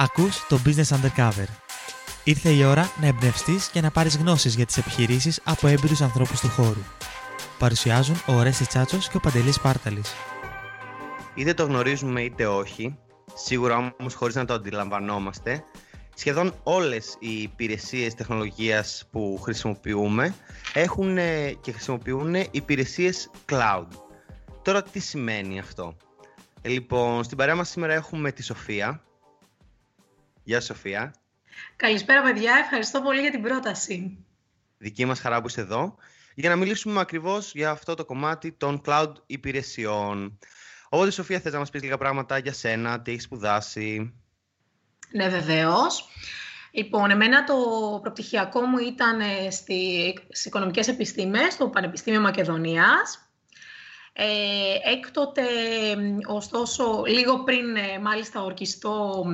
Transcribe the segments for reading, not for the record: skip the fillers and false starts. Ακούς το Business Undercover. Ήρθε η ώρα να εμπνευστείς και να πάρεις γνώσεις για τις επιχειρήσεις από έμπειρους ανθρώπους του χώρου. Παρουσιάζουν ο Ρέστης Τσάτσος και ο Παντελής Πάρταλης. Είτε το γνωρίζουμε είτε όχι, σίγουρα όμως χωρίς να το αντιλαμβανόμαστε, σχεδόν όλες οι υπηρεσίες τεχνολογίας που χρησιμοποιούμε έχουν και χρησιμοποιούν υπηρεσίες cloud. Τώρα τι σημαίνει αυτό? Λοιπόν, στην παρέα μας σήμερα έχουμε τη Σοφία. Γεια Σοφία. Καλησπέρα παιδιά, ευχαριστώ πολύ για την πρόταση. Δική μας χαρά που είστε εδώ, για να μιλήσουμε ακριβώς για αυτό το κομμάτι των cloud υπηρεσιών. Οπότε Σοφία, θες να μας πεις λίγα πράγματα για σένα, τι έχεις σπουδάσει? Ναι, βεβαίως. Λοιπόν, εμένα το προπτυχιακό μου ήταν στις οικονομικές επιστήμες, στο Πανεπιστήμιο Μακεδονίας. Έκτοτε, ωστόσο, λίγο πριν μάλιστα ορκιστώ,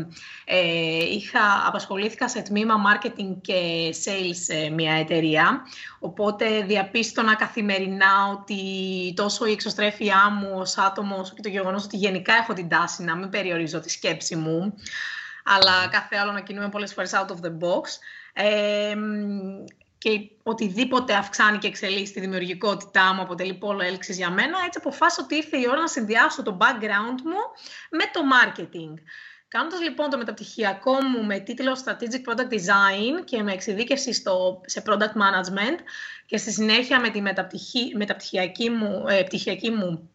απασχολήθηκα σε τμήμα marketing και sales μια εταιρεία, οπότε διαπίστωνα καθημερινά ότι τόσο η εξωστρέφειά μου ως άτομο, όσο και το γεγονός ότι γενικά έχω την τάση να μην περιορίζω τη σκέψη μου, αλλά κάθε άλλο να κινούμε πολλές φορές out of the box, και οτιδήποτε αυξάνει και εξελίσσει τη δημιουργικότητά μου αποτελεί πόλο έλξης για μένα, έτσι αποφάσισα ότι ήρθε η ώρα να συνδυάσω το background μου με το marketing. Κάνοντας λοιπόν το μεταπτυχιακό μου με τίτλο Strategic Product Design και με εξειδίκευση σε Product Management και στη συνέχεια με τη μεταπτυχιακή μου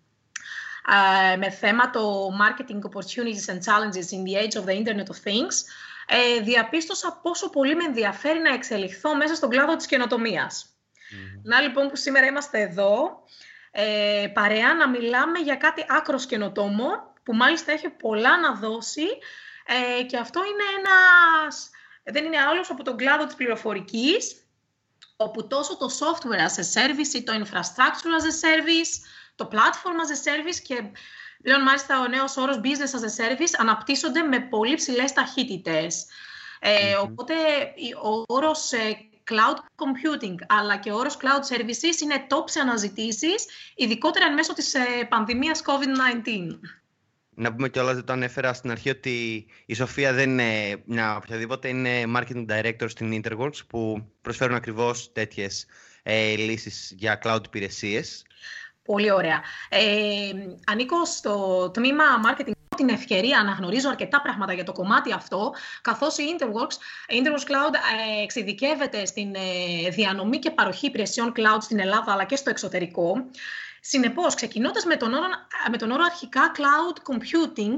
με θέμα το Marketing Opportunities and Challenges in the Age of the Internet of Things, διαπίστωσα πόσο πολύ με ενδιαφέρει να εξελιχθώ μέσα στον κλάδο της καινοτομίας. Mm-hmm. Να λοιπόν που σήμερα είμαστε εδώ, παρέα να μιλάμε για κάτι άκρος καινοτόμο, που μάλιστα έχει πολλά να δώσει, και αυτό δεν είναι άλλος από τον κλάδο της πληροφορικής, όπου τόσο το software as a service ή το infrastructure as a service, το platform as a service και πλέον μάλιστα ο νέος όρος business as a service αναπτύσσονται με πολύ ψηλές ταχύτητες. Οπότε ο όρος cloud computing αλλά και ο όρος cloud services είναι top σε αναζητήσεις, ειδικότερα εν μέσω της πανδημίας COVID-19. Να πούμε κιόλας, δεν το ανέφερα στην αρχή, ότι η Σοφία δεν είναι μια οποιαδήποτε, είναι marketing director στην Interworks που προσφέρουν ακριβώς τέτοιες λύσεις για cloud υπηρεσίες. Πολύ ωραία. Ανήκω στο τμήμα marketing. Την ευκαιρία να γνωρίζω αρκετά πράγματα για το κομμάτι αυτό, καθώς η Interworks Cloud εξειδικεύεται στην διανομή και παροχή υπηρεσιών cloud στην Ελλάδα αλλά και στο εξωτερικό. Συνεπώς, ξεκινώντας με τον όρο αρχικά cloud computing,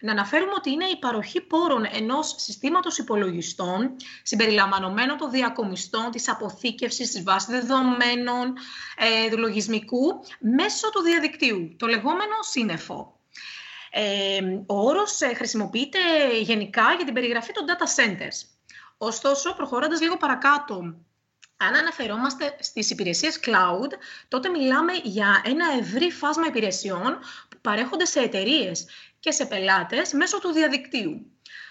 να αναφέρουμε ότι είναι η παροχή πόρων ενός συστήματος υπολογιστών, συμπεριλαμβανομένων των διακομιστών, της αποθήκευσης, της βάσης δεδομένων, του λογισμικού, μέσω του διαδικτύου, το λεγόμενο σύννεφο. Ο όρος χρησιμοποιείται γενικά για την περιγραφή των data centers. Ωστόσο, προχωρώντας λίγο παρακάτω, αν αναφερόμαστε στις υπηρεσίες cloud, τότε μιλάμε για ένα ευρύ φάσμα υπηρεσιών που παρέχονται σε εταιρείες και σε πελάτες μέσω του διαδικτύου.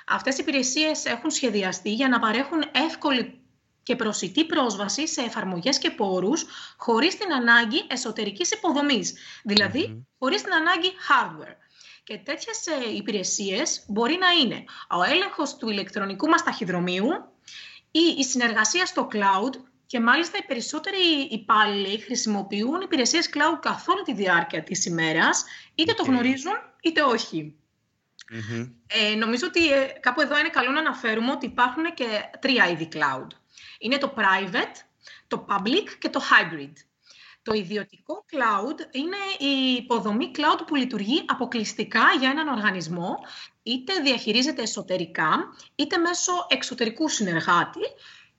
Αυτές οι υπηρεσίες έχουν σχεδιαστεί για να παρέχουν εύκολη και προσιτή πρόσβαση σε εφαρμογές και πόρους χωρίς την ανάγκη εσωτερικής υποδομής, δηλαδή χωρίς την ανάγκη hardware. Και τέτοιες υπηρεσίες μπορεί να είναι ο έλεγχος του ηλεκτρονικού μας ταχυδρομείου ή η συνεργασία στο cloud, και μάλιστα οι περισσότεροι υπάλληλοι χρησιμοποιούν υπηρεσίες cloud καθ' όλη τη διάρκεια της ημέρας, είτε το γνωρίζουν είτε όχι. Mm-hmm. Νομίζω ότι κάπου εδώ είναι καλό να αναφέρουμε ότι υπάρχουν και τρία είδη cloud. Είναι το private, το public και το hybrid. Το ιδιωτικό cloud είναι η υποδομή cloud που λειτουργεί αποκλειστικά για έναν οργανισμό, είτε διαχειρίζεται εσωτερικά, είτε μέσω εξωτερικού συνεργάτη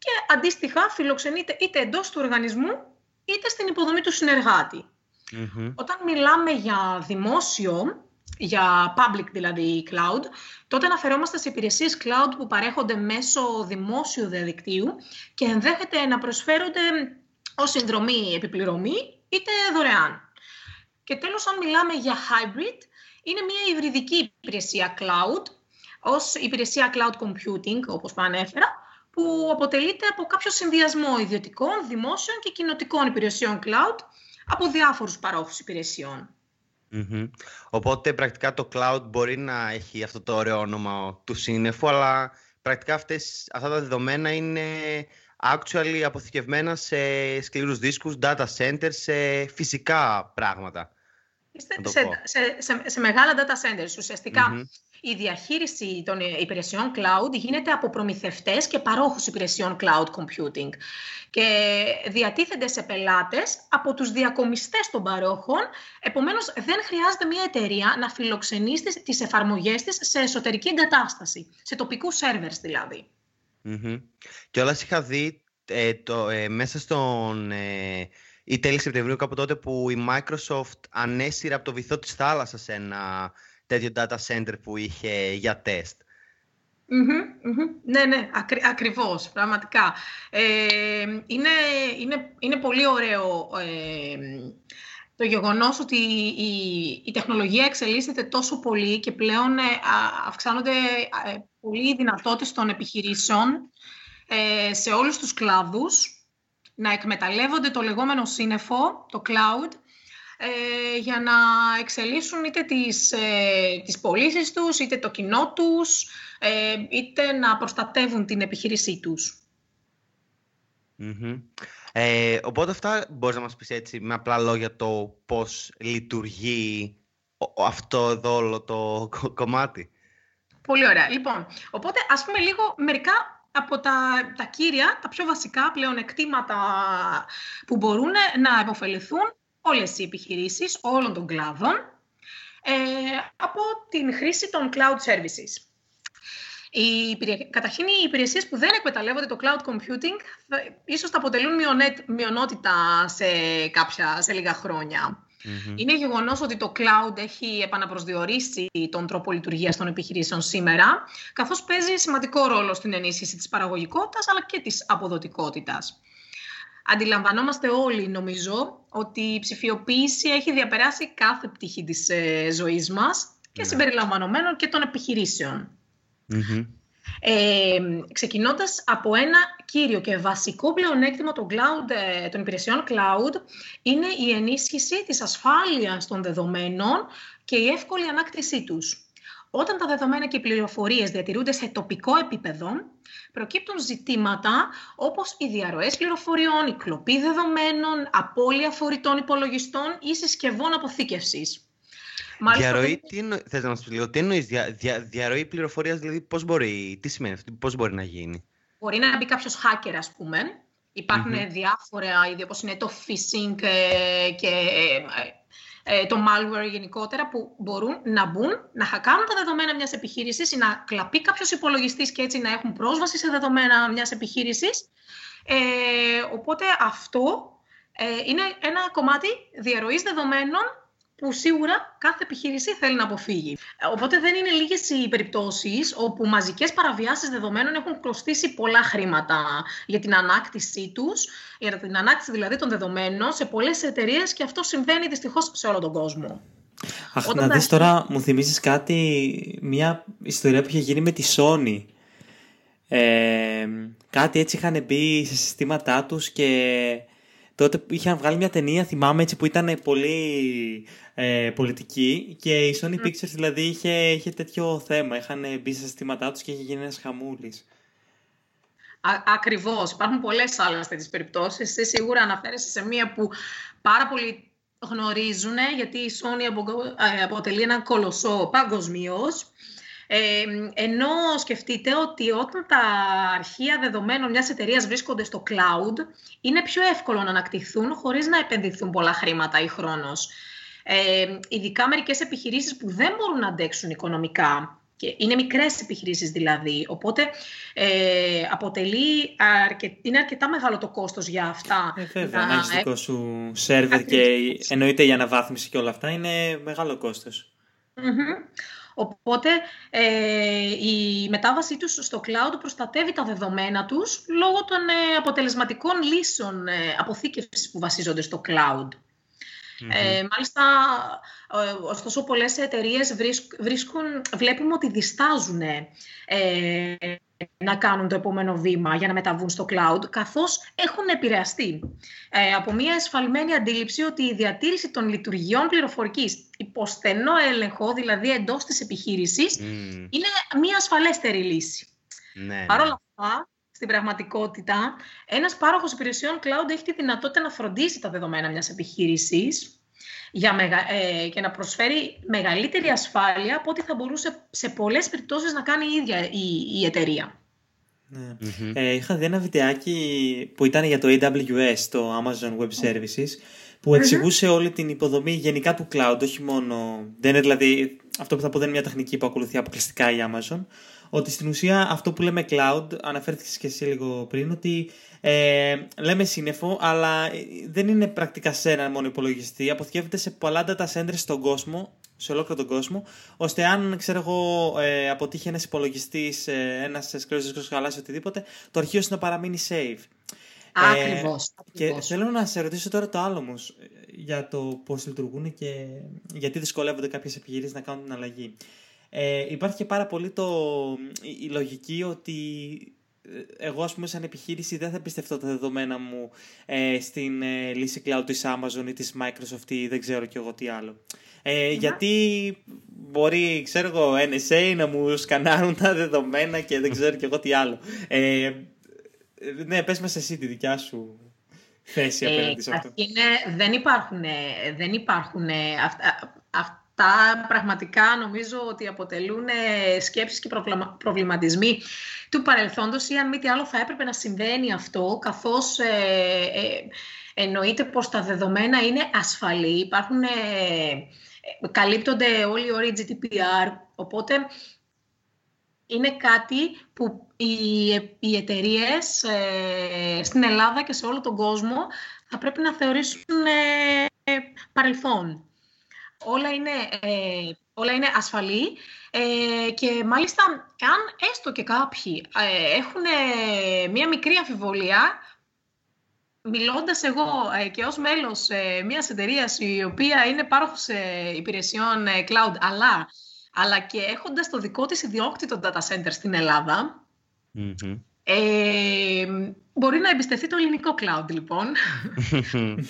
και αντίστοιχα φιλοξενείται είτε εντός του οργανισμού, είτε στην υποδομή του συνεργάτη. Mm-hmm. Όταν μιλάμε για δημόσιο, για public δηλαδή cloud, τότε αναφερόμαστε σε υπηρεσίες cloud που παρέχονται μέσω δημόσιου διαδικτύου και ενδέχεται να προσφέρονται ως συνδρομή επιπληρωμή, είτε δωρεάν. Και τέλος, αν μιλάμε για hybrid, είναι μια υβριδική υπηρεσία cloud, ως υπηρεσία cloud computing, όπως προανέφερα, που αποτελείται από κάποιο συνδυασμό ιδιωτικών, δημόσιων και κοινοτικών υπηρεσιών cloud από διάφορους παρόχους υπηρεσιών. Mm-hmm. Οπότε πρακτικά το cloud μπορεί να έχει αυτό το ωραίο όνομα του σύννεφου, αλλά πρακτικά αυτά τα δεδομένα είναι actually αποθηκευμένα σε σκληρούς δίσκους, data centers, σε φυσικά πράγματα. Σε μεγάλα data centers. Ουσιαστικά η διαχείριση των υπηρεσιών cloud γίνεται από προμηθευτές και παρόχους υπηρεσιών cloud computing και διατίθενται σε πελάτες από τους διακομιστές των παρόχων. Επομένως, δεν χρειάζεται μια εταιρεία να φιλοξενεί τις εφαρμογές της σε εσωτερική εγκατάσταση, σε τοπικούς servers δηλαδή. Mm-hmm. Και όλας είχα δει μέσα στον... ή τέλη Σεπτεμβρίου κάπου τότε που η Microsoft ανέσυρε από το βυθό της θάλασσας ένα τέτοιο data center που είχε για τεστ. Mm-hmm, mm-hmm. Ναι, ακριβώς, πραγματικά. Είναι πολύ ωραίο το γεγονός ότι η τεχνολογία εξελίσσεται τόσο πολύ και πλέον αυξάνονται πολύ οι δυνατότητες των επιχειρήσεων σε όλους τους κλάδους να εκμεταλλεύονται το λεγόμενο σύννεφο, το cloud, για να εξελίσσουν είτε τις πωλήσεις τους, είτε το κοινό τους, είτε να προστατεύουν την επιχείρησή τους. Mm-hmm. Οπότε αυτά μπορείς να μας πεις έτσι με απλά λόγια το πώς λειτουργεί αυτό εδώ όλο το κομμάτι. Πολύ ωραία. Λοιπόν, οπότε ας πούμε λίγο μερικά από τα κύρια, τα πιο βασικά πλεονεκτήματα που μπορούν να επωφεληθούν όλες οι επιχειρήσεις όλων των κλάδων από την χρήση των cloud services. Καταρχήν, οι υπηρεσίες που δεν εκμεταλλεύονται το cloud computing ίσως θα αποτελούν μειονότητα σε λίγα χρόνια. Mm-hmm. Είναι γεγονός ότι το cloud έχει επαναπροσδιορίσει τον τρόπο λειτουργίας των επιχειρήσεων σήμερα, καθώς παίζει σημαντικό ρόλο στην ενίσχυση της παραγωγικότητας αλλά και της αποδοτικότητας. Αντιλαμβανόμαστε όλοι, νομίζω, ότι η ψηφιοποίηση έχει διαπεράσει κάθε πτυχή της ζωής μας και συμπεριλαμβανομένων και των επιχειρήσεων. Mm-hmm. Ξεκινώντας από ένα κύριο και βασικό πλεονέκτημα των υπηρεσιών cloud είναι η ενίσχυση της ασφάλειας των δεδομένων και η εύκολη ανάκτησή τους. Όταν τα δεδομένα και οι πληροφορίες διατηρούνται σε τοπικό επίπεδο, προκύπτουν ζητήματα όπως οι διαρροές πληροφοριών, η κλοπή δεδομένων, απώλεια φορητών υπολογιστών ή συσκευών αποθήκευσης. Διαρροή, θες να μας πεις λίγο, τι εννοείς διαρροή πληροφορίας, δηλαδή τι σημαίνει αυτό, πώς μπορεί να γίνει? Μπορεί να μπει κάποιος hacker, ας πούμε. Υπάρχουν διάφορα είδη, όπως είναι το phishing και το malware γενικότερα, που μπορούν να μπουν, να χακάνουν τα δεδομένα μιας επιχείρησης ή να κλαπεί κάποιος υπολογιστής και έτσι να έχουν πρόσβαση σε δεδομένα μιας επιχείρησης. Οπότε αυτό είναι ένα κομμάτι διαρροής δεδομένων που σίγουρα κάθε επιχείρηση θέλει να αποφύγει. Οπότε δεν είναι λίγες οι περιπτώσεις όπου μαζικές παραβιάσεις δεδομένων έχουν κοστίσει πολλά χρήματα για την ανάκτησή τους, για την ανάκτηση δηλαδή των δεδομένων σε πολλές εταιρείες, και αυτό συμβαίνει δυστυχώς σε όλο τον κόσμο. Αχ, να δεις τώρα, μου θυμίζεις κάτι, μια ιστορία που είχε γίνει με τη Sony. Κάτι έτσι είχαν μπει σε συστήματά τους και... Τότε είχαν βγάλει μια ταινία, θυμάμαι, έτσι, που ήταν πολύ πολιτική, και η Sony Pictures δηλαδή είχε τέτοιο θέμα. Είχαν μπει στα συστήματά τους και είχε γίνει ένας χαμούλης. Ακριβώς. Υπάρχουν πολλές άλλες τέτοιες περιπτώσεις. Εσύ σίγουρα αναφέρεσαι σε μία που πάρα πολλοί γνωρίζουν, γιατί η Sony αποτελεί έναν κολοσσό παγκοσμίως. Ενώ σκεφτείτε ότι όταν τα αρχεία δεδομένων μιας εταιρείας βρίσκονται στο cloud, είναι πιο εύκολο να ανακτηθούν χωρίς να επενδυθούν πολλά χρήματα ή χρόνος. Ειδικά μερικές επιχειρήσεις που δεν μπορούν να αντέξουν οικονομικά, και είναι μικρές επιχειρήσεις δηλαδή, οπότε είναι αρκετά μεγάλο το κόστος για αυτά. Βέβαια, να έχεις δικό σου σερβερ και εννοείται η αναβάθμιση και όλα αυτά είναι μεγάλο κόστος. Mm-hmm. Οπότε η μετάβασή τους στο cloud προστατεύει τα δεδομένα τους λόγω των αποτελεσματικών λύσεων αποθήκευσης που βασίζονται στο cloud. Μάλιστα, ωστόσο, πολλές εταιρείες βλέπουμε ότι διστάζουν να κάνουν το επόμενο βήμα για να μεταβούν στο cloud, καθώς έχουν επηρεαστεί από μια εσφαλμένη αντίληψη ότι η διατήρηση των λειτουργιών πληροφορικής υπό στενό έλεγχο, δηλαδή εντός της επιχείρησης, είναι μια ασφαλέστερη λύση. Ναι. Παρ' όλα αυτά, στην πραγματικότητα, ένας πάροχος υπηρεσιών cloud έχει τη δυνατότητα να φροντίσει τα δεδομένα μιας επιχείρησης και να προσφέρει μεγαλύτερη ασφάλεια από ό,τι θα μπορούσε σε πολλές περιπτώσεις να κάνει η ίδια η εταιρεία. Ναι. Είχα δει ένα βιντεάκι που ήταν για το AWS, το Amazon Web Services, που εξηγούσε όλη την υποδομή γενικά του cloud, όχι μόνο... Δεν είναι δηλαδή... Αυτό που θα πω δεν είναι μια τεχνική που ακολουθεί αποκλειστικά η Amazon, ότι στην ουσία αυτό που λέμε cloud, αναφέρθηκες και εσύ λίγο πριν, ότι λέμε σύννεφο, αλλά δεν είναι πρακτικά σε έναν μόνο υπολογιστή, αποθηκεύεται σε πολλά data centers στον κόσμο, σε ολόκληρο τον κόσμο, ώστε αν, ξέρω εγώ, αποτύχει ένας υπολογιστής, ένας σκληρός δίσκος χαλάσει οτιδήποτε, το αρχείο σου να παραμείνει safe. Ακριβώς. Και θέλω να σε ρωτήσω τώρα το άλλο όμως, για το πώς λειτουργούν και γιατί δυσκολεύονται κάποιες επιχειρήσεις να κάνουν την αλλαγή. Υπάρχει και πάρα πολύ η λογική ότι εγώ, ας πούμε, σαν επιχείρηση δεν θα εμπιστευτώ τα δεδομένα μου στην λύση cloud της Amazon ή της Microsoft ή δεν ξέρω κι εγώ τι άλλο. Γιατί μπορεί, ξέρω εγώ, NSA να μου σκανάρουν τα δεδομένα και δεν ξέρω κι εγώ τι άλλο. Ναι, πες μας εσύ τη δικιά σου θέση απέναντι σε αυτό. Δεν υπάρχουν αυτά πραγματικά νομίζω ότι αποτελούν σκέψεις και προβληματισμοί του παρελθόντος ή αν μη τι άλλο θα έπρεπε να συμβαίνει αυτό, καθώς εννοείται πως τα δεδομένα είναι ασφαλή, καλύπτονται όλοι οι όροι GDPR, οπότε είναι κάτι που οι εταιρείες στην Ελλάδα και σε όλο τον κόσμο θα πρέπει να θεωρήσουν παρελθόν. Όλα είναι ασφαλή και μάλιστα αν έστω και κάποιοι έχουν μία μικρή αμφιβολία, μιλώντας εγώ και ως μέλος μιας εταιρείας η οποία είναι πάροχος υπηρεσιών cloud, αλλά και έχοντας το δικό της ιδιόκτητο data center στην Ελλάδα, μπορεί να εμπιστευτεί το ελληνικό cloud, λοιπόν,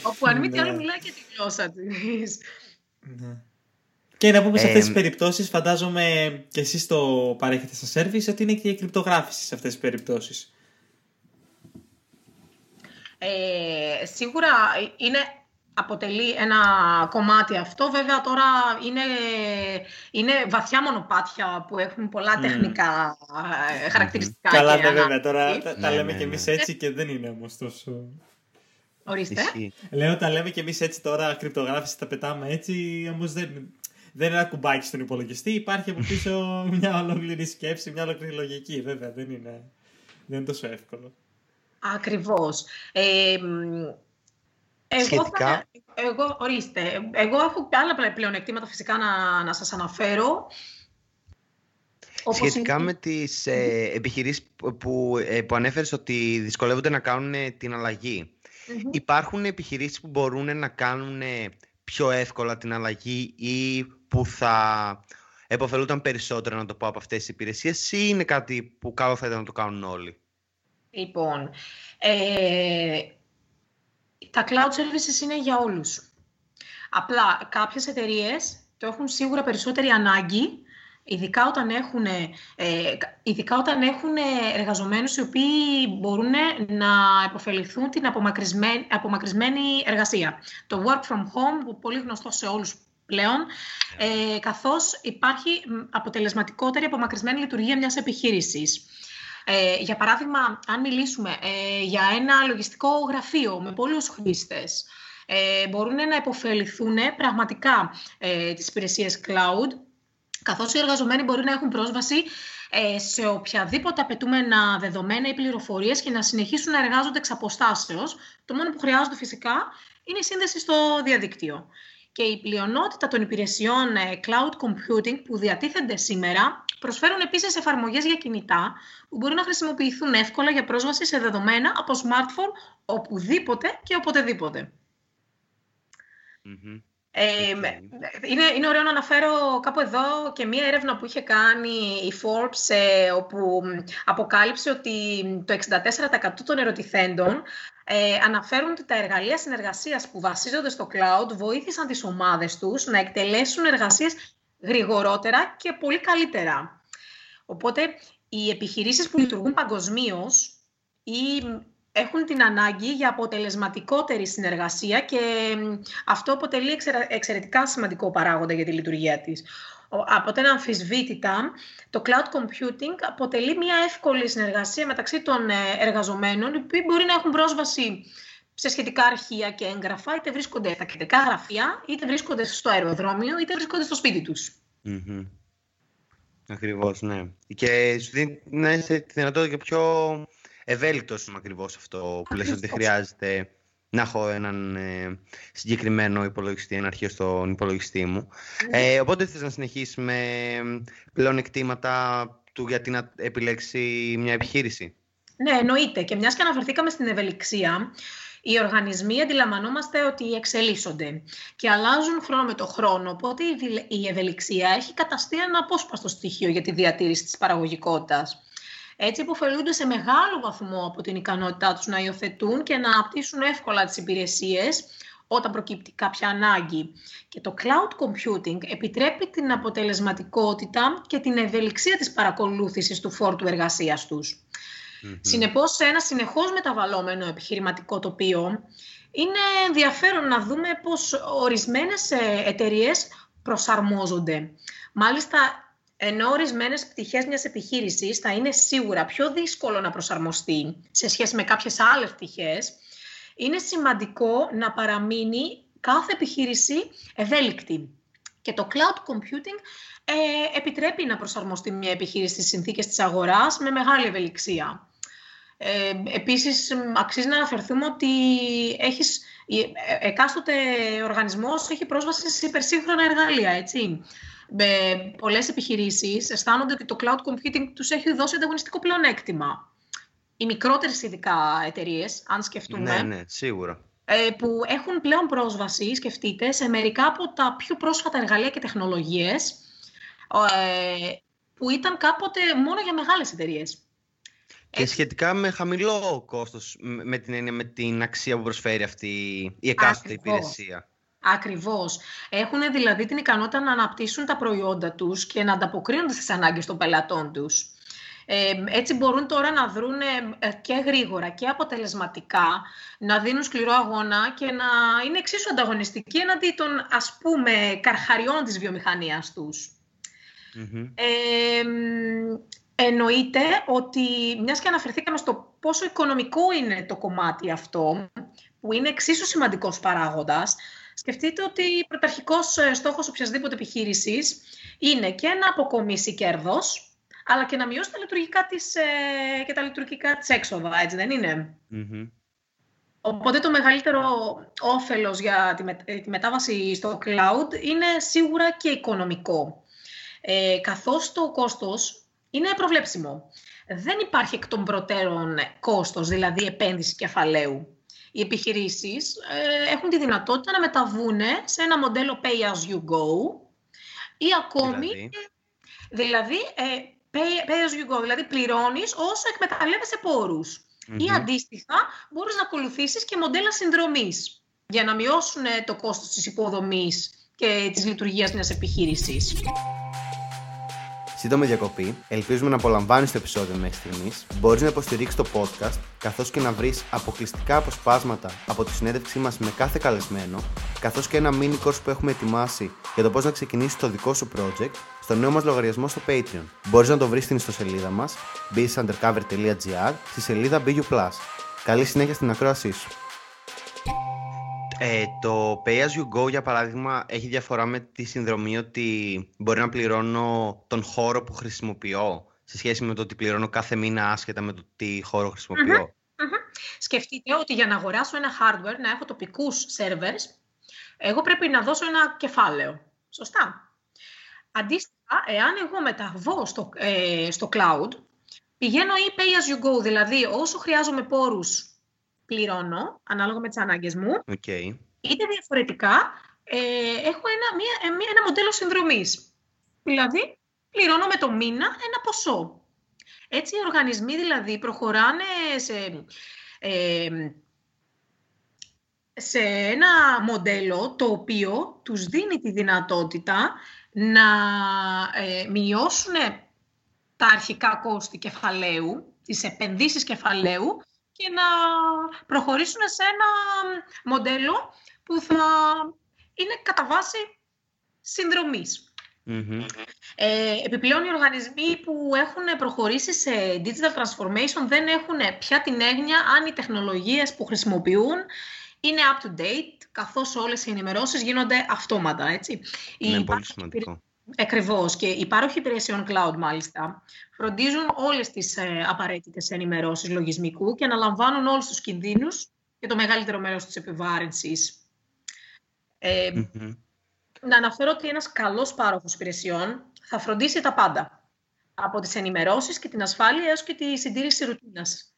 όπου αν μη τι άλλο μιλάει και τη γλώσσα της. Και να πούμε σε αυτές τις περιπτώσεις, φαντάζομαι και εσείς το παρέχετε στα service, ότι είναι και η κρυπτογράφηση σε αυτές τις περιπτώσεις. Σίγουρα αποτελεί ένα κομμάτι αυτό. Βέβαια τώρα είναι βαθιά μονοπάτια που έχουν πολλά τεχνικά χαρακτηριστικά. Καλά, βέβαια, τώρα τα λέμε κι εμείς έτσι και δεν είναι όμως τόσο... Ορίστε. Λέω, τα λέμε και εμείς έτσι τώρα, κρυπτογράφηση τα πετάμε έτσι, όμως δεν είναι ένα κουμπάκι στον υπολογιστή. Υπάρχει από πίσω μια ολόκληρη σκέψη, μια ολόκληρη λογική. Βέβαια, δεν είναι τόσο εύκολο. Ακριβώς. Εγώ έχω και άλλα πλεονεκτήματα φυσικά να σας αναφέρω. Σχετικά με τις επιχειρήσεις που ανέφερες ότι δυσκολεύονται να κάνουν την αλλαγή. Υπάρχουν επιχειρήσεις που μπορούν να κάνουν πιο εύκολα την αλλαγή ή που θα επωφελούνταν περισσότερο, να το πω, από αυτές τις υπηρεσίες, ή είναι κάτι που καλό θα ήταν να το κάνουν όλοι? Λοιπόν, τα cloud services είναι για όλους. Απλά κάποιες εταιρείες το έχουν σίγουρα περισσότερη ανάγκη, ειδικά όταν έχουν εργαζομένους οι οποίοι μπορούν να επωφεληθούν την απομακρυσμένη εργασία. Το work from home, που πολύ γνωστό σε όλους πλέον, καθώς υπάρχει αποτελεσματικότερη απομακρυσμένη λειτουργία μιας επιχείρησης. Για παράδειγμα, αν μιλήσουμε για ένα λογιστικό γραφείο με πολλούς χρήστες, μπορούν να επωφεληθούν πραγματικά τις υπηρεσίες cloud, καθώς οι εργαζομένοι μπορεί να έχουν πρόσβαση σε οποιαδήποτε απαιτούμενα δεδομένα ή πληροφορίες και να συνεχίσουν να εργάζονται εξ αποστάσεως. Το μόνο που χρειάζονται φυσικά είναι η σύνδεση στο διαδίκτυο. Και η πλειονότητα των υπηρεσιών cloud computing που διατίθενται σήμερα προσφέρουν επίσης εφαρμογές για κινητά που μπορούν να χρησιμοποιηθούν εύκολα για πρόσβαση σε δεδομένα από smartphone οπουδήποτε και οποτεδήποτε. Mm-hmm. Είναι ωραίο να αναφέρω κάπου εδώ και μία έρευνα που είχε κάνει η Forbes, όπου αποκάλυψε ότι το 64% των ερωτηθέντων αναφέρουν ότι τα εργαλεία συνεργασίας που βασίζονται στο cloud βοήθησαν τις ομάδες τους να εκτελέσουν εργασίες γρηγορότερα και πολύ καλύτερα. Οπότε οι επιχειρήσεις που λειτουργούν παγκοσμίως ή έχουν την ανάγκη για αποτελεσματικότερη συνεργασία και αυτό αποτελεί εξαιρετικά σημαντικό παράγοντα για τη λειτουργία της. Από την αμφισβήτητα, το cloud computing αποτελεί μια εύκολη συνεργασία μεταξύ των εργαζομένων, οι οποίοι μπορεί να έχουν πρόσβαση σε σχετικά αρχεία και έγγραφα, είτε βρίσκονται στα κεντρικά γραφεία, είτε βρίσκονται στο αεροδρόμιο, είτε βρίσκονται στο σπίτι τους. Mm-hmm. Ακριβώς, ναι. Και σου δίνει να είσαι τη δυνατότητα και πιο ευέλικτος ακριβώς αυτό που λες, ότι δεν χρειάζεται να έχω έναν συγκεκριμένο υπολογιστή, ένα αρχείο στον υπολογιστή μου. Οπότε θες να συνεχίσεις με πλεονεκτήματα του γιατί να επιλέξει μια επιχείρηση. Ναι, εννοείται. Και μιας και αναφερθήκαμε στην ευελιξία, οι οργανισμοί αντιλαμβανόμαστε ότι εξελίσσονται και αλλάζουν χρόνο με το χρόνο, οπότε η ευελιξία έχει καταστεί ένα απόσπαστο στοιχείο για τη διατήρηση της παραγωγικότητας. Έτσι υποφελούνται σε μεγάλο βαθμό από την ικανότητά τους να υιοθετούν και να απτύσσουν εύκολα τις υπηρεσίες όταν προκύπτει κάποια ανάγκη. Και το cloud computing επιτρέπει την αποτελεσματικότητα και την ευελιξία της παρακολούθησης του φόρτου εργασίας τους. Mm-hmm. Συνεπώς, σε ένα συνεχώς μεταβαλλόμενο επιχειρηματικό τοπίο, είναι ενδιαφέρον να δούμε πώς ορισμένες εταιρείες προσαρμόζονται. Μάλιστα, ενώ ορισμένες πτυχές μιας επιχείρησης θα είναι σίγουρα πιο δύσκολο να προσαρμοστεί σε σχέση με κάποιες άλλες πτυχές, είναι σημαντικό να παραμείνει κάθε επιχείρηση ευέλικτη. Και το cloud computing επιτρέπει να προσαρμοστεί μια επιχείρηση στις συνθήκες της αγοράς με μεγάλη ευελιξία. Επίσης, αξίζει να αναφερθούμε ότι εκάστοτε οργανισμός έχει πρόσβαση σε υπερσύγχρονα εργαλεία, έτσι. Πολλές επιχειρήσεις αισθάνονται ότι το cloud computing τους έχει δώσει ανταγωνιστικό πλεονέκτημα. Οι μικρότερες ειδικά εταιρείες, αν σκεφτούμε, ναι, σίγουρα, που έχουν πλέον πρόσβαση, σκεφτείτε, σε μερικά από τα πιο πρόσφατα εργαλεία και τεχνολογίες που ήταν κάποτε μόνο για μεγάλες εταιρείες. Και σχετικά με χαμηλό κόστος, με την αξία που προσφέρει αυτή η εκάστοτε υπηρεσία. Ακριβώς. Έχουν δηλαδή την ικανότητα να αναπτύσσουν τα προϊόντα τους και να ανταποκρίνονται στις ανάγκες των πελατών τους. Έτσι μπορούν τώρα να δρουν και γρήγορα και αποτελεσματικά, να δίνουν σκληρό αγώνα και να είναι εξίσου ανταγωνιστικοί εναντί των, ας πούμε, καρχαριών της βιομηχανίας τους. Mm-hmm. Εννοείται ότι, μιας και αναφερθήκαμε στο πόσο οικονομικό είναι το κομμάτι αυτό, που είναι εξίσου σημαντικός παράγοντας, σκεφτείτε ότι ο πρωταρχικός στόχος οποιασδήποτε επιχείρησης είναι και να αποκομίσει κέρδος, αλλά και να μειώσει τα λειτουργικά της, και τα λειτουργικά της έξοδα, έτσι δεν είναι. Mm-hmm. Οπότε το μεγαλύτερο όφελος για τη μετάβαση στο cloud είναι σίγουρα και οικονομικό. Καθώς το κόστος είναι προβλέψιμο. Δεν υπάρχει εκ των προτέρων κόστος, δηλαδή επένδυση κεφαλαίου. Οι επιχειρήσεις έχουν τη δυνατότητα να μεταβούν σε ένα μοντέλο pay as you go ή ακόμη, pay as you go, δηλαδή πληρώνεις όσο εκμεταλλεύεσαι πόρους. Mm-hmm. Ή αντίστοιχα μπορείς να ακολουθήσεις και μοντέλα συνδρομής για να μειώσουν το κόστος της υποδομής και της λειτουργίας μιας επιχείρησης. Σύντομη διακοπή, ελπίζουμε να απολαμβάνεις το επεισόδιο μέχρι στιγμής. Μπορείς να υποστηρίξεις το podcast, καθώς και να βρεις αποκλειστικά αποσπάσματα από τη συνέντευξή μας με κάθε καλεσμένο, καθώς και ένα mini course που έχουμε ετοιμάσει για το πώς να ξεκινήσεις το δικό σου project στο νέο μας λογαριασμό στο Patreon. Μπορείς να το βρεις στην ιστοσελίδα μας, businessundercover.gr, στη σελίδα BU+. Καλή συνέχεια στην ακρόασή σου. Το Pay As You Go, για παράδειγμα, έχει διαφορά με τη συνδρομή ότι μπορεί να πληρώνω τον χώρο που χρησιμοποιώ σε σχέση με το ότι πληρώνω κάθε μήνα άσχετα με το τι χώρο χρησιμοποιώ. Mm-hmm. Mm-hmm. Σκεφτείτε ότι για να αγοράσω ένα hardware, να έχω τοπικούς servers, εγώ πρέπει να δώσω ένα κεφάλαιο. Σωστά. Αντίστοιχα, εάν εγώ μεταβώ στο cloud, πηγαίνω ή Pay As You Go, δηλαδή όσο χρειάζομαι πόρους πληρώνω, ανάλογα με τις ανάγκες μου, okay, είτε διαφορετικά έχω ένα μοντέλο συνδρομής. Δηλαδή, πληρώνω με το μήνα ένα ποσό. Έτσι, οι οργανισμοί δηλαδή προχωράνε σε ένα μοντέλο το οποίο τους δίνει τη δυνατότητα να μειώσουν τα αρχικά κόστη κεφαλαίου, τις επενδύσεις κεφαλαίου και να προχωρήσουν σε ένα μοντέλο που θα είναι κατά βάση συνδρομής. Mm-hmm. Επιπλέον οι οργανισμοί που έχουν προχωρήσει σε digital transformation δεν έχουν πια την έγνοια αν οι τεχνολογίες που χρησιμοποιούν είναι up to date, καθώς όλες οι ενημερώσεις γίνονται αυτόματα, έτσι. Είναι πολύ σημαντικό. Ακριβώς, και οι πάροχοι υπηρεσιών cloud μάλιστα φροντίζουν όλες τις απαραίτητες ενημερώσεις λογισμικού και αναλαμβάνουν όλους τους κινδύνους και το μεγαλύτερο μέρος της επιβάρυνσης. Mm-hmm. Να αναφέρω ότι ένας καλός πάροχος υπηρεσιών θα φροντίσει τα πάντα. Από τις ενημερώσεις και την ασφάλεια έως και τη συντήρηση ρουτίνας.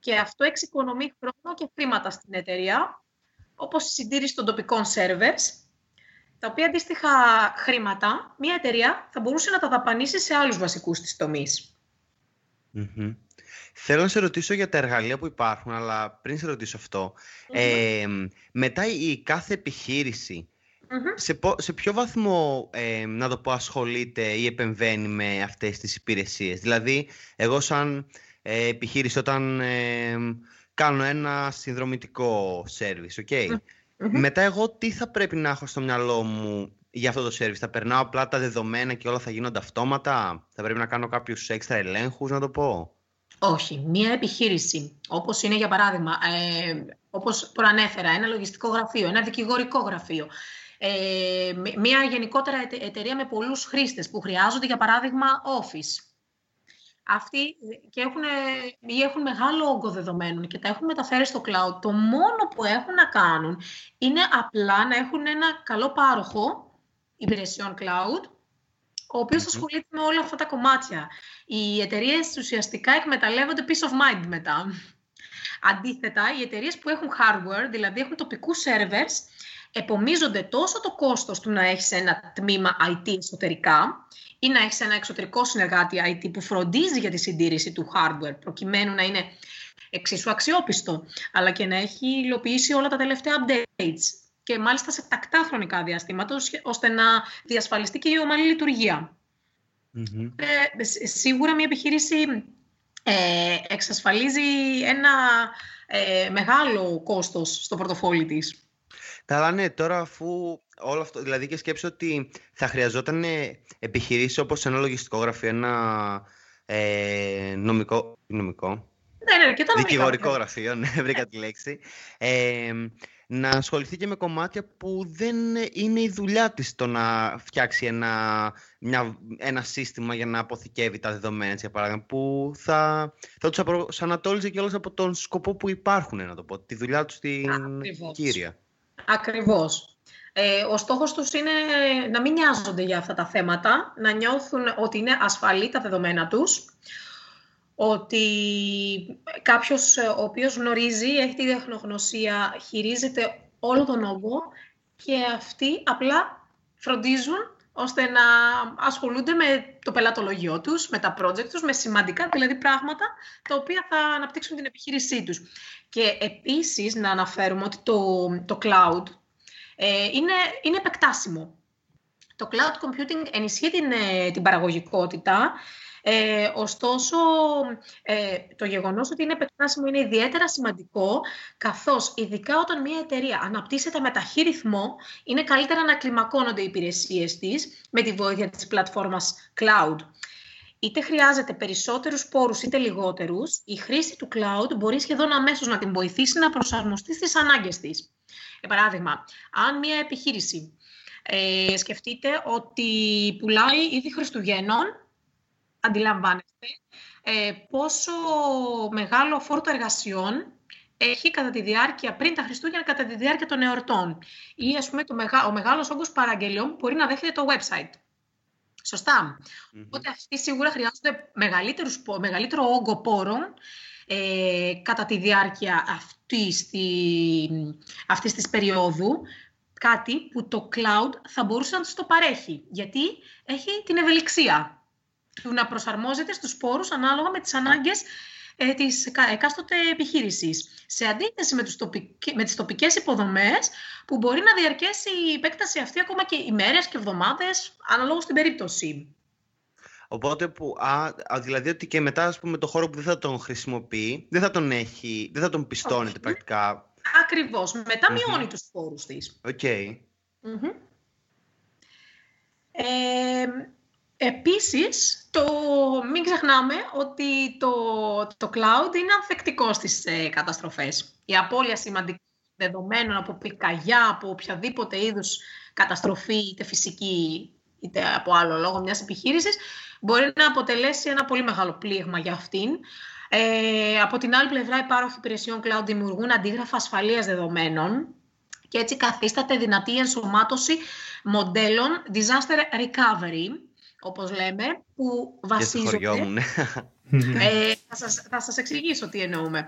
Και αυτό εξοικονομεί χρόνο και χρήματα στην εταιρεία, όπως η συντήρηση των τοπικών σερβερς, τα οποία αντίστοιχα χρήματα, μια εταιρεία θα μπορούσε να τα δαπανίσει σε άλλους βασικούς της τομείς. Mm-hmm. Θέλω να σε ρωτήσω για τα εργαλεία που υπάρχουν, αλλά πριν σε ρωτήσω αυτό, mm-hmm. Μετά η κάθε επιχείρηση, mm-hmm. σε ποιο βαθμό, να το πω, ασχολείται ή επεμβαίνει με αυτές τις υπηρεσίες? Δηλαδή, εγώ σαν επιχείρηση όταν κάνω ένα συνδρομητικό service, okay, mm-hmm. μετά εγώ τι θα πρέπει να έχω στο μυαλό μου για αυτό το service? Θα περνάω απλά τα δεδομένα και όλα θα γίνονται αυτόματα? Θα πρέπει να κάνω κάποιους έξτρα ελέγχους, να το πω? Όχι. Μία επιχείρηση, όπως είναι για παράδειγμα, όπως προανέφερα, ένα λογιστικό γραφείο, ένα δικηγορικό γραφείο, μια γενικότερα εταιρεία με πολλούς χρήστες που χρειάζονται, για παράδειγμα, office. Αυτοί και έχουν μεγάλο όγκο δεδομένων και τα έχουν μεταφέρει στο cloud. Το μόνο που έχουν να κάνουν είναι απλά να έχουν ένα καλό πάροχο υπηρεσιών cloud, ο οποίος ασχολείται με όλα αυτά τα κομμάτια. Οι εταιρείες ουσιαστικά εκμεταλλεύονται peace of mind μετά. Αντίθετα, οι εταιρείες που έχουν hardware, δηλαδή έχουν τοπικούς servers, επομίζονται τόσο το κόστος του να έχεις ένα τμήμα IT εσωτερικά ή να έχεις ένα εξωτερικό συνεργάτη IT που φροντίζει για τη συντήρηση του hardware, προκειμένου να είναι εξίσου αξιόπιστο, αλλά και να έχει υλοποιήσει όλα τα τελευταία updates και μάλιστα σε τακτά χρονικά διαστήματα, ώστε να διασφαλιστεί και η ομαλή λειτουργία. Mm-hmm. Σίγουρα μια επιχείρηση εξασφαλίζει ένα μεγάλο κόστος στο πορτοφόλι της. Καλά, ναι, τώρα αφού όλο αυτό, δηλαδή και σκέψω ότι θα χρειαζόταν επιχειρήσεις όπως ένα λογιστικό γραφείο, ένα νομικό. Ναι, και τώρα δικηγορικό γραφείο, ναι, βρήκα τη λέξη. Να ασχοληθεί και με κομμάτια που δεν είναι η δουλειά της το να φτιάξει ένα σύστημα για να αποθηκεύει τα δεδομένα, για παράδειγμα, που θα τους ανατόλιζε κιόλας από τον σκοπό που υπάρχουν, να το πω, τη δουλειά τους την κύρια. Ακριβώς. Ο στόχος τους είναι να μην νοιάζονται για αυτά τα θέματα, να νιώθουν ότι είναι ασφαλή τα δεδομένα τους, ότι κάποιος ο οποίος γνωρίζει, έχει τη τεχνογνωσία, χειρίζεται όλο τον όγκο και αυτοί απλά φροντίζουν ώστε να ασχολούνται με το πελατολογιό τους, με τα project τους, με σημαντικά δηλαδή πράγματα τα οποία θα αναπτύξουν την επιχείρησή τους. Και επίσης να αναφέρουμε ότι το cloud είναι επεκτάσιμο. Το cloud computing ενισχύει την παραγωγικότητα, ωστόσο το γεγονός ότι είναι επεκτάσιμο είναι ιδιαίτερα σημαντικό, καθώς ειδικά όταν μια εταιρεία αναπτύσσεται με ταχύ ρυθμό, είναι καλύτερα να κλιμακώνονται οι υπηρεσίες της με τη βοήθεια της πλατφόρμας cloud. Είτε χρειάζεται περισσότερους πόρους είτε λιγότερους, η χρήση του cloud μπορεί σχεδόν αμέσως να την βοηθήσει να προσαρμοστεί στις ανάγκες της. Για παράδειγμα, αν μια επιχείρηση σκεφτείτε ότι πουλάει ήδη Χριστουγέννων, αντιλαμβάνεστε πόσο μεγάλο φόρτο εργασιών έχει κατά τη διάρκεια, πριν τα Χριστούγεννα, κατά τη διάρκεια των εορτών. Ή, ας πούμε, ο μεγάλος όγκος παραγγελιών που μπορεί να δέχεται το website. Σωστά. Mm-hmm. Οπότε αυτοί σίγουρα χρειάζονται μεγαλύτερο όγκο πόρων κατά τη διάρκεια αυτής της περίοδου, κάτι που το cloud θα μπορούσε να τους το παρέχει, γιατί έχει την ευελιξία του να προσαρμόζεται στους πόρους ανάλογα με τις ανάγκες της εκάστοτε επιχείρησης. Σε αντίθεση με τις τοπικές υποδομές, που μπορεί να διαρκέσει η επέκταση αυτή ακόμα και ημέρες και εβδομάδες, αναλόγως την περίπτωση. Οπότε, δηλαδή ότι και μετά, ας πούμε, το χώρο που δεν θα τον χρησιμοποιεί, δεν θα τον έχει, δεν θα τον πιστώνεται πρακτικά. Ακριβώς. Μετά μειώνει τους πόρους της. Okay. Mm-hmm. Επίσης, μην ξεχνάμε ότι το cloud είναι ανθεκτικό στις καταστροφές. Η απώλεια σημαντικών δεδομένων από πυρκαγιά, από οποιαδήποτε είδους καταστροφή, είτε φυσική είτε από άλλο λόγο μιας επιχείρησης, μπορεί να αποτελέσει ένα πολύ μεγάλο πλήγμα για αυτήν. Από την άλλη πλευρά, οι πάροχοι υπηρεσιών cloud δημιουργούν αντίγραφα ασφαλείας δεδομένων και έτσι καθίσταται δυνατή η ενσωμάτωση μοντέλων disaster recovery, όπως λέμε, που βασίζονται... Θα σας εξηγήσω τι εννοούμε.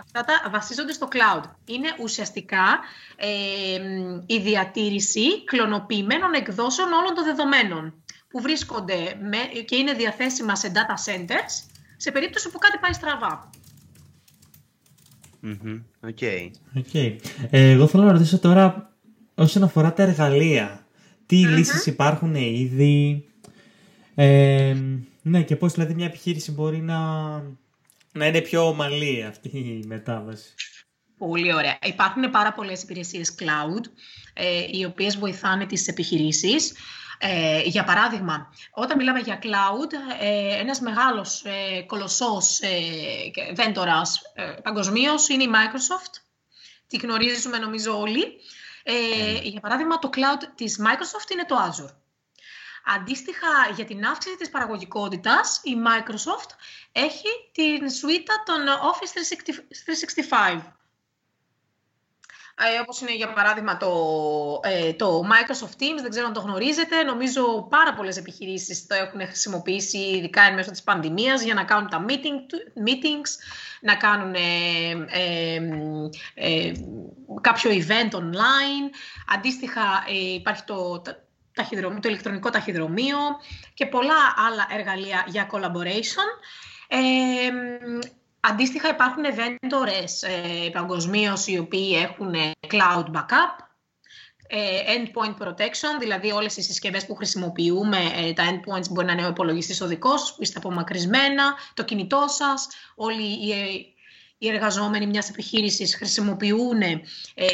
Αυτά τα βασίζονται στο cloud. Είναι ουσιαστικά η διατήρηση κλωνοποιημένων εκδόσεων όλων των δεδομένων που βρίσκονται και είναι διαθέσιμα σε data centers σε περίπτωση που κάτι πάει στραβά. Okay. Εγώ θέλω να ρωτήσω τώρα όσον αφορά τα εργαλεία. Τι λύσεις υπάρχουν ήδη... ναι, και πώς δηλαδή μια επιχείρηση μπορεί να είναι πιο ομαλή αυτή η μετάβαση. Πολύ ωραία. Υπάρχουν πάρα πολλές υπηρεσίες cloud, οι οποίες βοηθάνε τις επιχειρήσεις. Για παράδειγμα, όταν μιλάμε για cloud, ένας μεγάλος κολοσσός βέντορας παγκοσμίως είναι η Microsoft. Τη γνωρίζουμε νομίζω όλοι. Για παράδειγμα, το cloud της Microsoft είναι το Azure. Αντίστοιχα, για την αύξηση της παραγωγικότητας, η Microsoft έχει την σουίτα των Office 365. Όπως είναι, για παράδειγμα, το Microsoft Teams, δεν ξέρω αν το γνωρίζετε. Νομίζω πάρα πολλές επιχειρήσεις το έχουν χρησιμοποιήσει, ειδικά εν μέσω της πανδημίας, για να κάνουν τα meetings, να κάνουν κάποιο event online. Αντίστοιχα, υπάρχει το ηλεκτρονικό ταχυδρομείο και πολλά άλλα εργαλεία για collaboration. Αντίστοιχα υπάρχουν vendors παγκοσμίως οι οποίοι έχουν cloud backup, endpoint protection, δηλαδή όλες οι συσκευές που χρησιμοποιούμε, τα endpoints μπορεί να είναι ο υπολογιστής ο δικός, είστε απομακρυσμένα, το κινητό σας, όλοι οι εργαζόμενοι μιας επιχείρησης χρησιμοποιούν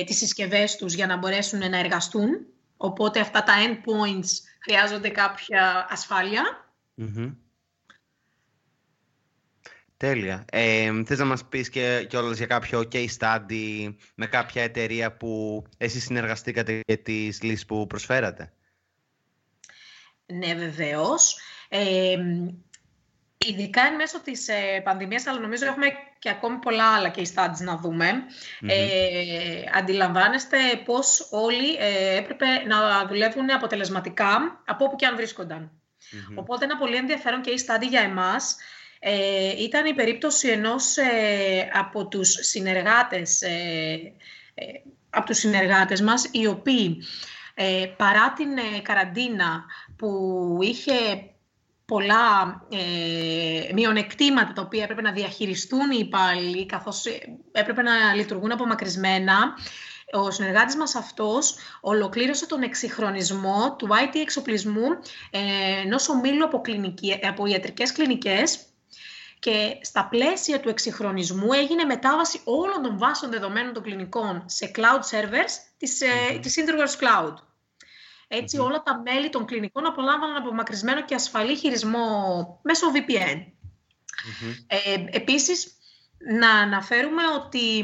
τις συσκευές τους για να μπορέσουν να εργαστούν. Οπότε αυτά τα endpoints χρειάζονται κάποια ασφάλεια. Τέλεια. Θες να μας πεις και όλες για κάποιο case study με κάποια εταιρεία που εσείς συνεργαστήκατε για τις λύσεις που προσφέρατε? Ναι, βεβαίως. Ειδικά εν μέσω της πανδημίας, αλλά νομίζω έχουμε και ακόμη πολλά άλλα case studies να δούμε. Αντιλαμβάνεστε πώς όλοι έπρεπε να δουλεύουν αποτελεσματικά από όπου και αν βρίσκονταν. Οπότε ένα πολύ ενδιαφέρον case study για εμάς ήταν η περίπτωση ενός από τους συνεργάτες μας, οι οποίοι παρά την καραντίνα που είχε πολλά μειονεκτήματα τα οποία έπρεπε να διαχειριστούν οι υπάλληλοι, καθώς έπρεπε να λειτουργούν απομακρυσμένα, ο συνεργάτης μας αυτός ολοκλήρωσε τον εξυγχρονισμό του IT εξοπλισμού ενός ομίλου από ιατρικές κλινικές και στα πλαίσια του εξυγχρονισμού έγινε μετάβαση όλων των βάσεων δεδομένων των κλινικών σε cloud servers της Interworks Cloud. Έτσι, όλα τα μέλη των κλινικών απολάμβαναν απομακρυσμένο και ασφαλή χειρισμό μέσω VPN. Επίσης, να αναφέρουμε ότι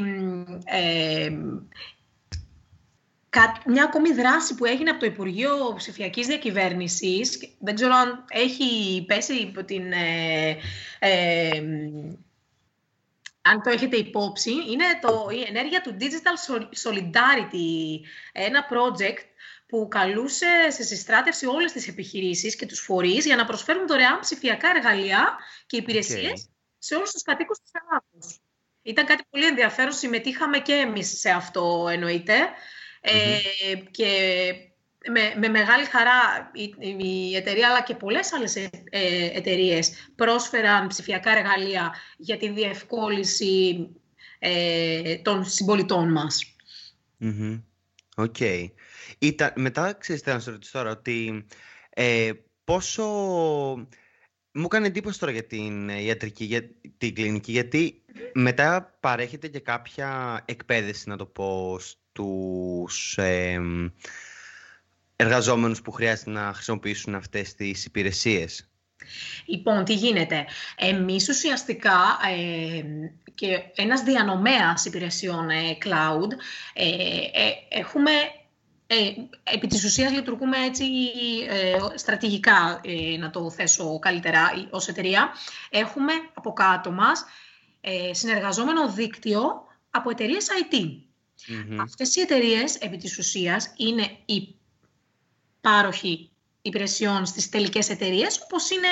μια ακόμη δράση που έγινε από το Υπουργείο Ψηφιακής Διακυβέρνησης, δεν ξέρω αν έχει πέσει υπό την... αν το έχετε υπόψη, είναι η ενέργεια του Digital Solidarity, ένα project που καλούσε σε συστράτευση όλες τις επιχειρήσεις και τους φορείς για να προσφέρουν δωρεάν ψηφιακά εργαλεία και υπηρεσίες σε όλους τους κατοίκους της Ελλάδας. Ήταν κάτι πολύ ενδιαφέρον, συμμετείχαμε και εμείς σε αυτό, εννοείται. και με μεγάλη χαρά η εταιρεία αλλά και πολλές άλλες εταιρείες πρόσφεραν ψηφιακά εργαλεία για τη διευκόλυνση των συμπολιτών μας. Οκ. Μετά, ξέρετε, να σας ρωτήσω τώρα ότι πόσο... Μου έκανε εντύπωση τώρα για την ιατρική, για την κλινική, γιατί μετά παρέχεται και κάποια εκπαίδευση, να το πω, στους εργαζόμενους που χρειάζεται να χρησιμοποιήσουν αυτές τις υπηρεσίες. Λοιπόν, τι γίνεται. Εμείς ουσιαστικά και ένας διανομέας υπηρεσιών cloud έχουμε... επί της ουσίας λειτουργούμε έτσι στρατηγικά, να το θέσω καλύτερα, ως εταιρεία. Έχουμε από κάτω μας συνεργαζόμενο δίκτυο από εταιρείες IT. Αυτές οι εταιρείες, επί της ουσίας, είναι οι πάροχοι υπηρεσιών στις τελικές εταιρείες, όπως είναι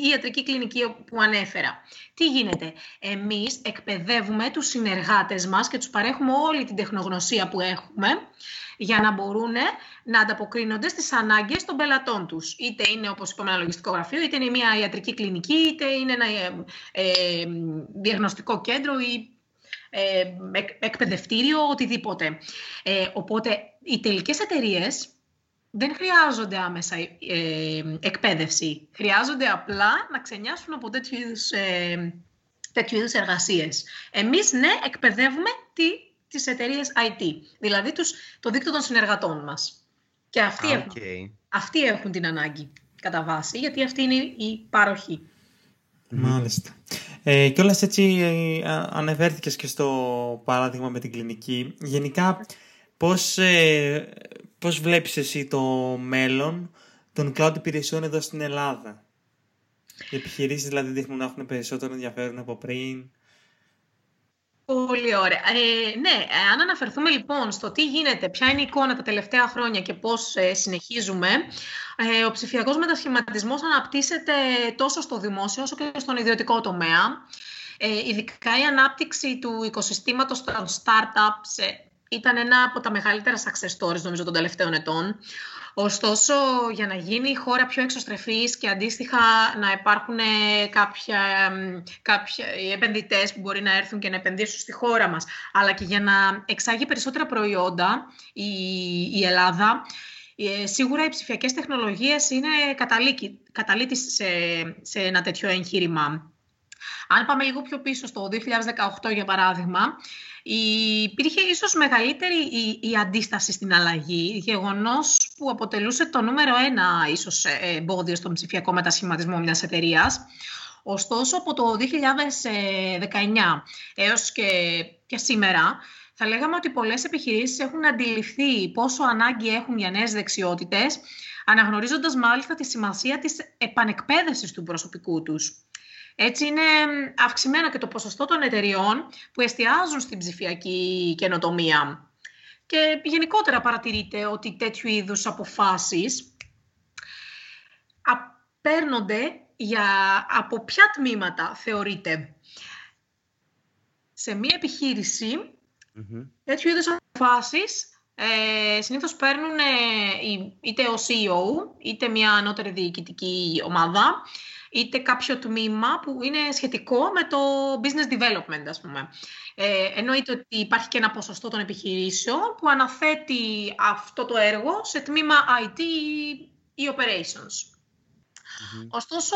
η ιατρική κλινική που ανέφερα. Τι γίνεται? Εμείς εκπαιδεύουμε τους συνεργάτες μας και τους παρέχουμε όλη την τεχνογνωσία που έχουμε για να μπορούν να ανταποκρίνονται στις ανάγκες των πελατών τους. Είτε είναι, όπως είπαμε, ένα λογιστικό γραφείο, είτε είναι μια ιατρική κλινική, είτε είναι ένα διαγνωστικό κέντρο ή εκπαιδευτήριο, οτιδήποτε. Οπότε, οι τελικές εταιρείες δεν χρειάζονται άμεσα εκπαίδευση. Χρειάζονται απλά να ξενιάσουν από τέτοιου είδους εργασίες. Εμείς, ναι, εκπαιδεύουμε τις εταιρείες IT, δηλαδή το δίκτυο των συνεργατών μας. Και αυτοί, αυτοί έχουν την ανάγκη κατά βάση, γιατί αυτή είναι η παροχή. Μάλιστα. Και όλας έτσι αναφέρθηκες και στο παράδειγμα με την κλινική. Γενικά, πώς βλέπεις εσύ το μέλλον των cloud υπηρεσιών εδώ στην Ελλάδα? Οι επιχειρήσεις δηλαδή δείχνουν να έχουν περισσότερο ενδιαφέρον από πριν. Πολύ ωραία. Ναι, αν αναφερθούμε λοιπόν στο τι γίνεται, ποια είναι η εικόνα τα τελευταία χρόνια και πώς συνεχίζουμε, ο ψηφιακός μετασχηματισμός αναπτύσσεται τόσο στο δημόσιο όσο και στον ιδιωτικό τομέα. Ειδικά η ανάπτυξη του οικοσυστήματος των startups ήταν ένα από τα μεγαλύτερα success stories, νομίζω, των τελευταίων ετών. Ωστόσο, για να γίνει η χώρα πιο εξωστρεφής και αντίστοιχα να υπάρχουν κάποιοι επενδυτές που μπορεί να έρθουν και να επενδύσουν στη χώρα μας, αλλά και για να εξάγει περισσότερα προϊόντα η Ελλάδα, σίγουρα οι ψηφιακές τεχνολογίες είναι καταλύτης σε ένα τέτοιο εγχείρημα. Αν πάμε λίγο πιο πίσω, στο 2018 για παράδειγμα, υπήρχε ίσως μεγαλύτερη η αντίσταση στην αλλαγή, γεγονός που αποτελούσε το νούμερο ένα ίσως εμπόδιο στον ψηφιακό μετασχηματισμό μιας εταιρείας. Ωστόσο, από το 2019 έως και σήμερα, θα λέγαμε ότι πολλές επιχειρήσεις έχουν αντιληφθεί πόσο ανάγκη έχουν για νέες δεξιότητες, αναγνωρίζοντας μάλιστα τη σημασία της επανεκπαίδευσης του προσωπικού τους. Έτσι, είναι αυξημένο και το ποσοστό των εταιριών που εστιάζουν στην ψηφιακή καινοτομία. Και γενικότερα παρατηρείται ότι τέτοιου είδους αποφάσεις παίρνονται από ποια τμήματα θεωρείται. Σε μία επιχείρηση, τέτοιου είδους αποφάσεις συνήθως παίρνουν είτε ο CEO, είτε μια ανώτερη διοικητική ομάδα, είτε κάποιο τμήμα που είναι σχετικό με το business development, ας πούμε. Εννοείται ότι υπάρχει και ένα ποσοστό των επιχειρήσεων που αναθέτει αυτό το έργο σε τμήμα IT ή operations. Ωστόσο,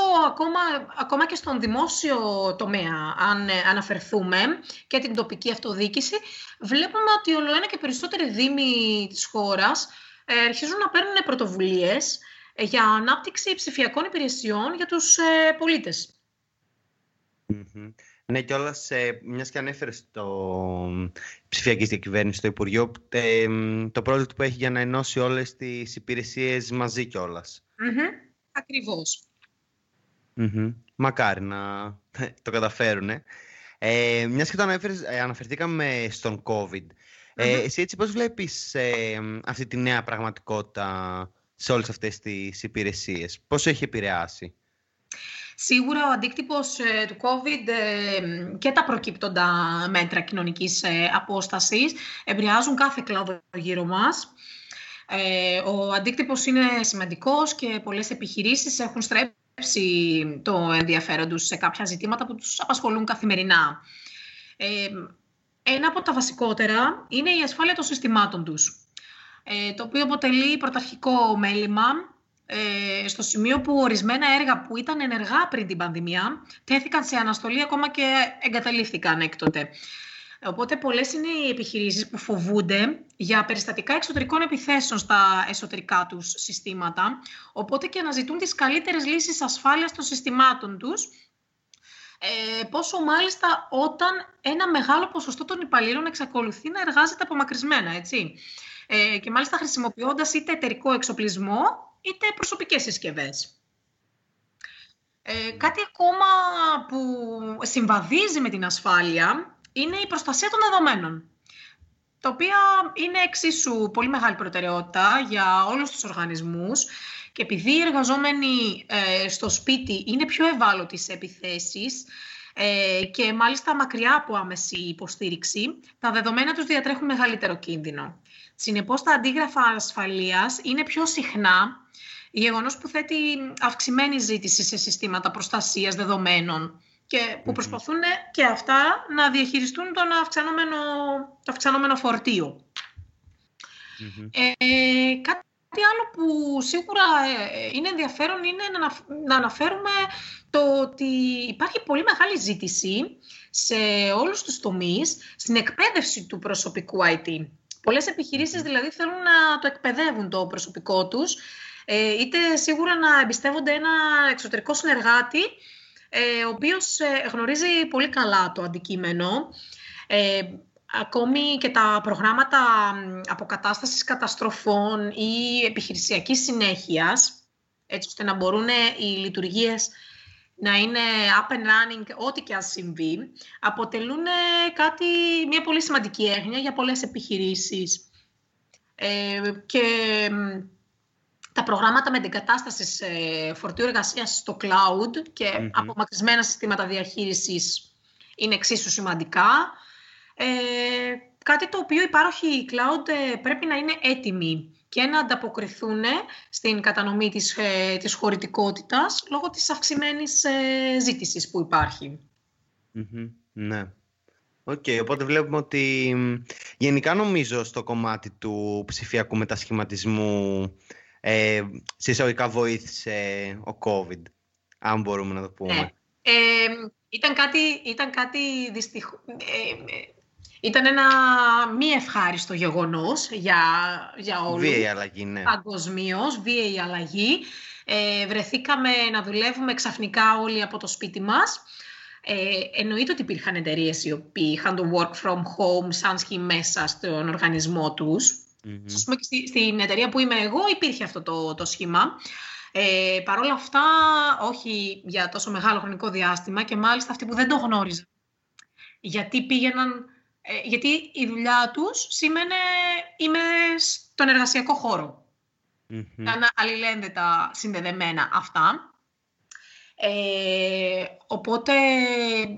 ακόμα και στον δημόσιο τομέα, αν αναφερθούμε, και την τοπική αυτοδιοίκηση, βλέπουμε ότι ολοένα και περισσότεροι δήμοι της χώρας αρχίζουν να παίρνουν πρωτοβουλίες για ανάπτυξη ψηφιακών υπηρεσιών για τους πολίτες. Ναι, κιόλας, μιας και ανέφερες το ψηφιακή διακυβέρνηση στο Υπουργείο, το project που έχει για να ενώσει όλες τις υπηρεσίες μαζί κιόλας. Ακριβώς. Μακάρι να το καταφέρουνε. Μιας και το αναφερθήκαμε στον COVID. Εσύ έτσι πώς βλέπεις αυτή τη νέα πραγματικότητα σε όλες αυτές τις υπηρεσίες? Πώς έχει επηρεάσει? Σίγουρα ο αντίκτυπος του COVID και τα προκύπτοντα μέτρα κοινωνικής απόστασης επηρεάζουν κάθε κλάδο γύρω μας. Ο αντίκτυπος είναι σημαντικός και πολλές επιχειρήσεις έχουν στρέψει το ενδιαφέρον τους σε κάποια ζητήματα που τους απασχολούν καθημερινά. Ένα από τα βασικότερα είναι η ασφάλεια των συστημάτων τους, το οποίο αποτελεί πρωταρχικό μέλημα, στο σημείο που ορισμένα έργα που ήταν ενεργά πριν την πανδημία τέθηκαν σε αναστολή, ακόμα και εγκαταλείφθηκαν έκτοτε. Οπότε πολλές είναι οι επιχειρήσεις που φοβούνται για περιστατικά εξωτερικών επιθέσεων στα εσωτερικά τους συστήματα, οπότε και αναζητούν τις καλύτερες λύσεις ασφάλειας των συστημάτων τους, πόσο μάλιστα όταν ένα μεγάλο ποσοστό των υπαλλήλων εξακολουθεί να εργάζεται απομακρυσμένα, έτσι. Και μάλιστα χρησιμοποιώντας είτε εταιρικό εξοπλισμό, είτε προσωπικές συσκευές. Κάτι ακόμα που συμβαδίζει με την ασφάλεια είναι η προστασία των δεδομένων, τα οποία είναι εξίσου πολύ μεγάλη προτεραιότητα για όλους τους οργανισμούς, και επειδή οι εργαζόμενοι στο σπίτι είναι πιο ευάλωτοι σε επιθέσεις και μάλιστα μακριά από άμεση υποστήριξη, τα δεδομένα τους διατρέχουν μεγαλύτερο κίνδυνο. Συνεπώς, τα αντίγραφα ασφαλείας είναι πιο συχνά γεγονός που θέτει αυξημένη ζήτηση σε συστήματα προστασίας δεδομένων και που προσπαθούν και αυτά να διαχειριστούν το αυξανόμενο φορτίο. Κάτι άλλο που σίγουρα είναι ενδιαφέρον είναι να αναφέρουμε το ότι υπάρχει πολύ μεγάλη ζήτηση σε όλους τους τομείς στην εκπαίδευση του προσωπικού IT. Πολλές επιχειρήσεις δηλαδή θέλουν να το εκπαιδεύουν το προσωπικό τους, είτε σίγουρα να εμπιστεύονται ένα εξωτερικό συνεργάτη, ο οποίος γνωρίζει πολύ καλά το αντικείμενο. Ακόμη και τα προγράμματα αποκατάστασης καταστροφών ή επιχειρησιακής συνέχειας, έτσι ώστε να μπορούν οι λειτουργίες να είναι up and running ό,τι και αν συμβεί, αποτελούν μια πολύ σημαντική έγνοια για πολλές επιχειρήσεις. Και τα προγράμματα μετεγκατάστασης φορτίου εργασίας στο cloud και απομακρυσμένα συστήματα διαχείρισης είναι εξίσου σημαντικά. Κάτι το οποίο οι πάροχοι cloud πρέπει να είναι έτοιμοι και να ανταποκριθούν στην κατανομή της χωρητικότητας λόγω της αυξημένης ζήτησης που υπάρχει. Ναι. Οπότε βλέπουμε ότι γενικά νομίζω στο κομμάτι του ψηφιακού μετασχηματισμού σε εισαγωγικά βοήθησε ο COVID, αν μπορούμε να το πούμε. Ναι. Ήταν ένα μη ευχάριστο γεγονός για όλους. Βίαιη αλλαγή, ναι. Παγκοσμίως, βίαιη αλλαγή. Βρεθήκαμε να δουλεύουμε ξαφνικά όλοι από το σπίτι μας. Εννοείται ότι υπήρχαν εταιρείες οι οποίοι είχαν το work from home σαν σχή μέσα στον οργανισμό τους. Στην εταιρεία που είμαι εγώ υπήρχε αυτό το σχήμα. Παρ' όλα αυτά, όχι για τόσο μεγάλο χρονικό διάστημα, και μάλιστα αυτοί που δεν το γνώριζαν. Γιατί η δουλειά τους σήμαινε είμαι στον εργασιακό χώρο. Ήταν αλληλένδετα συνδεδεμένα αυτά. Οπότε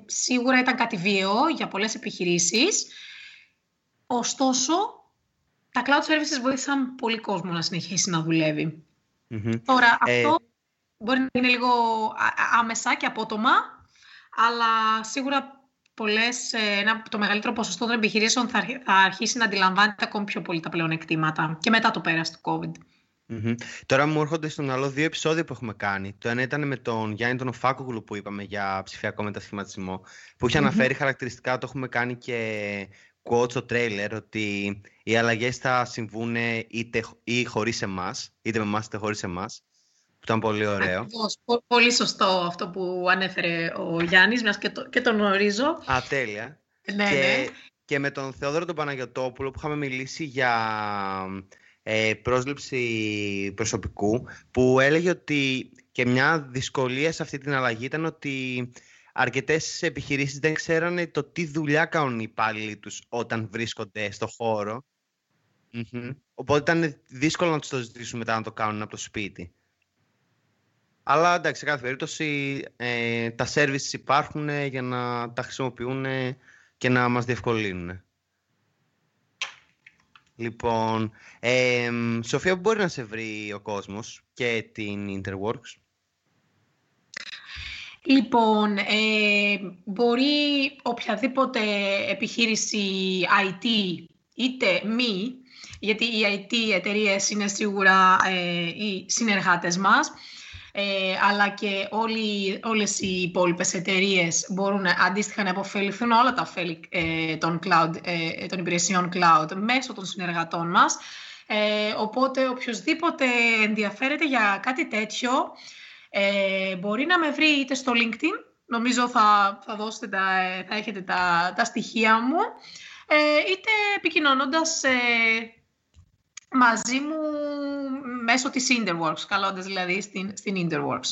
σίγουρα ήταν κάτι βίαιο για πολλές επιχειρήσεις. Ωστόσο, τα cloud services βοήθησαν πολύ κόσμο να συνεχίσει να δουλεύει. Τώρα, αυτό μπορεί να είναι λίγο άμεσα και απότομα, αλλά σίγουρα το μεγαλύτερο ποσοστό των επιχειρήσεων θα αρχίσει να αντιλαμβάνεται ακόμη πιο πολύ τα πλεονεκτήματα και μετά το πέρας του COVID. Τώρα μου έρχονται στο μυαλό δύο επεισόδια που έχουμε κάνει. Το ένα ήταν με τον Γιάννη τον Οφάκογλου που είπαμε για ψηφιακό μετασχηματισμό, που είχε αναφέρει χαρακτηριστικά, το έχουμε κάνει και quote στο τρέιλερ, ότι οι αλλαγές θα συμβούν ή χωρίς εμάς, είτε με εμάς είτε χωρίς εμάς. Ήταν πολύ ωραίο. Ακριβώς, πολύ σωστό αυτό που ανέφερε ο Γιάννης, μιας και τον γνωρίζω. Α, τέλεια. Ναι. Και με τον Θεόδωρο τον Παναγιωτόπουλο που είχαμε μιλήσει για πρόσληψη προσωπικού, που έλεγε ότι και μια δυσκολία σε αυτή την αλλαγή ήταν ότι αρκετές επιχειρήσεις δεν ξέρανε το τι δουλειά κάνουν οι υπάλληλοι τους όταν βρίσκονται στο χώρο. Οπότε ήταν δύσκολο να τους το ζητήσουν μετά να το κάνουν από το σπίτι. Αλλά εντάξει, σε κάθε περίπτωση τα services υπάρχουν για να τα χρησιμοποιούν και να μας διευκολύνουν. Λοιπόν, Σοφία, μπορεί να σε βρει ο κόσμος και την Interworks? Λοιπόν, μπορεί οποιαδήποτε επιχείρηση IT, είτε μη, γιατί οι IT εταιρείες είναι σίγουρα οι συνεργάτες μας, αλλά και όλες οι υπόλοιπες εταιρείες μπορούν αντίστοιχα να υποφεληθούν όλα τα ωφέλη των υπηρεσιών cloud μέσω των συνεργατών μας. Οπότε οποιοσδήποτε ενδιαφέρεται για κάτι τέτοιο μπορεί να με βρει είτε στο LinkedIn, νομίζω θα έχετε τα στοιχεία μου, είτε επικοινωνώντας μαζί μου μέσω της Interworks, καλώντας δηλαδή στην Interworks.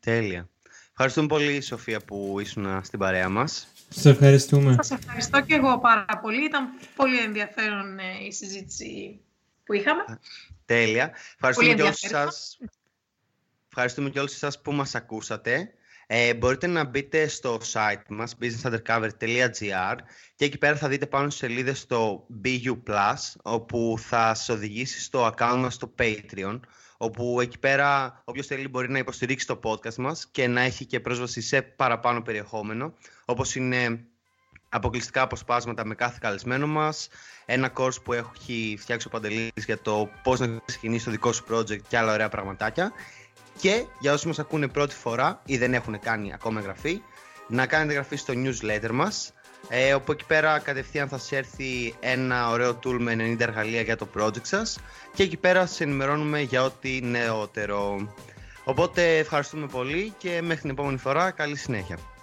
Τέλεια. Ευχαριστούμε πολύ, Σοφία, που ήσουν στην παρέα μας. Σας ευχαριστούμε. Σας ευχαριστώ και εγώ πάρα πολύ. Ήταν πολύ ενδιαφέρον η συζήτηση που είχαμε. Τέλεια. Ευχαριστούμε και όλους εσάς που μας ακούσατε. Μπορείτε να μπείτε στο site μας businessundercover.gr και εκεί πέρα θα δείτε πάνω στις σελίδες στο BU+, όπου θα σας οδηγήσει στο account μας στο Patreon, όπου εκεί πέρα όποιος θέλει μπορεί να υποστηρίξει το podcast μας και να έχει και πρόσβαση σε παραπάνω περιεχόμενο, όπως είναι αποκλειστικά αποσπάσματα με κάθε καλεσμένο μας, ένα course που έχει φτιάξει ο Παντελής για το πώς να ξεκινήσει το δικό σου project και άλλα ωραία πραγματάκια. Και για όσοι μας ακούνε πρώτη φορά ή δεν έχουν κάνει ακόμα εγγραφή, να κάνετε εγγραφή στο newsletter μας, όπου εκεί πέρα κατευθείαν θα σας έρθει ένα ωραίο tool με 90 εργαλεία για το project σας και εκεί πέρα σας ενημερώνουμε για ό,τι νεότερο. Οπότε ευχαριστούμε πολύ και μέχρι την επόμενη φορά, καλή συνέχεια.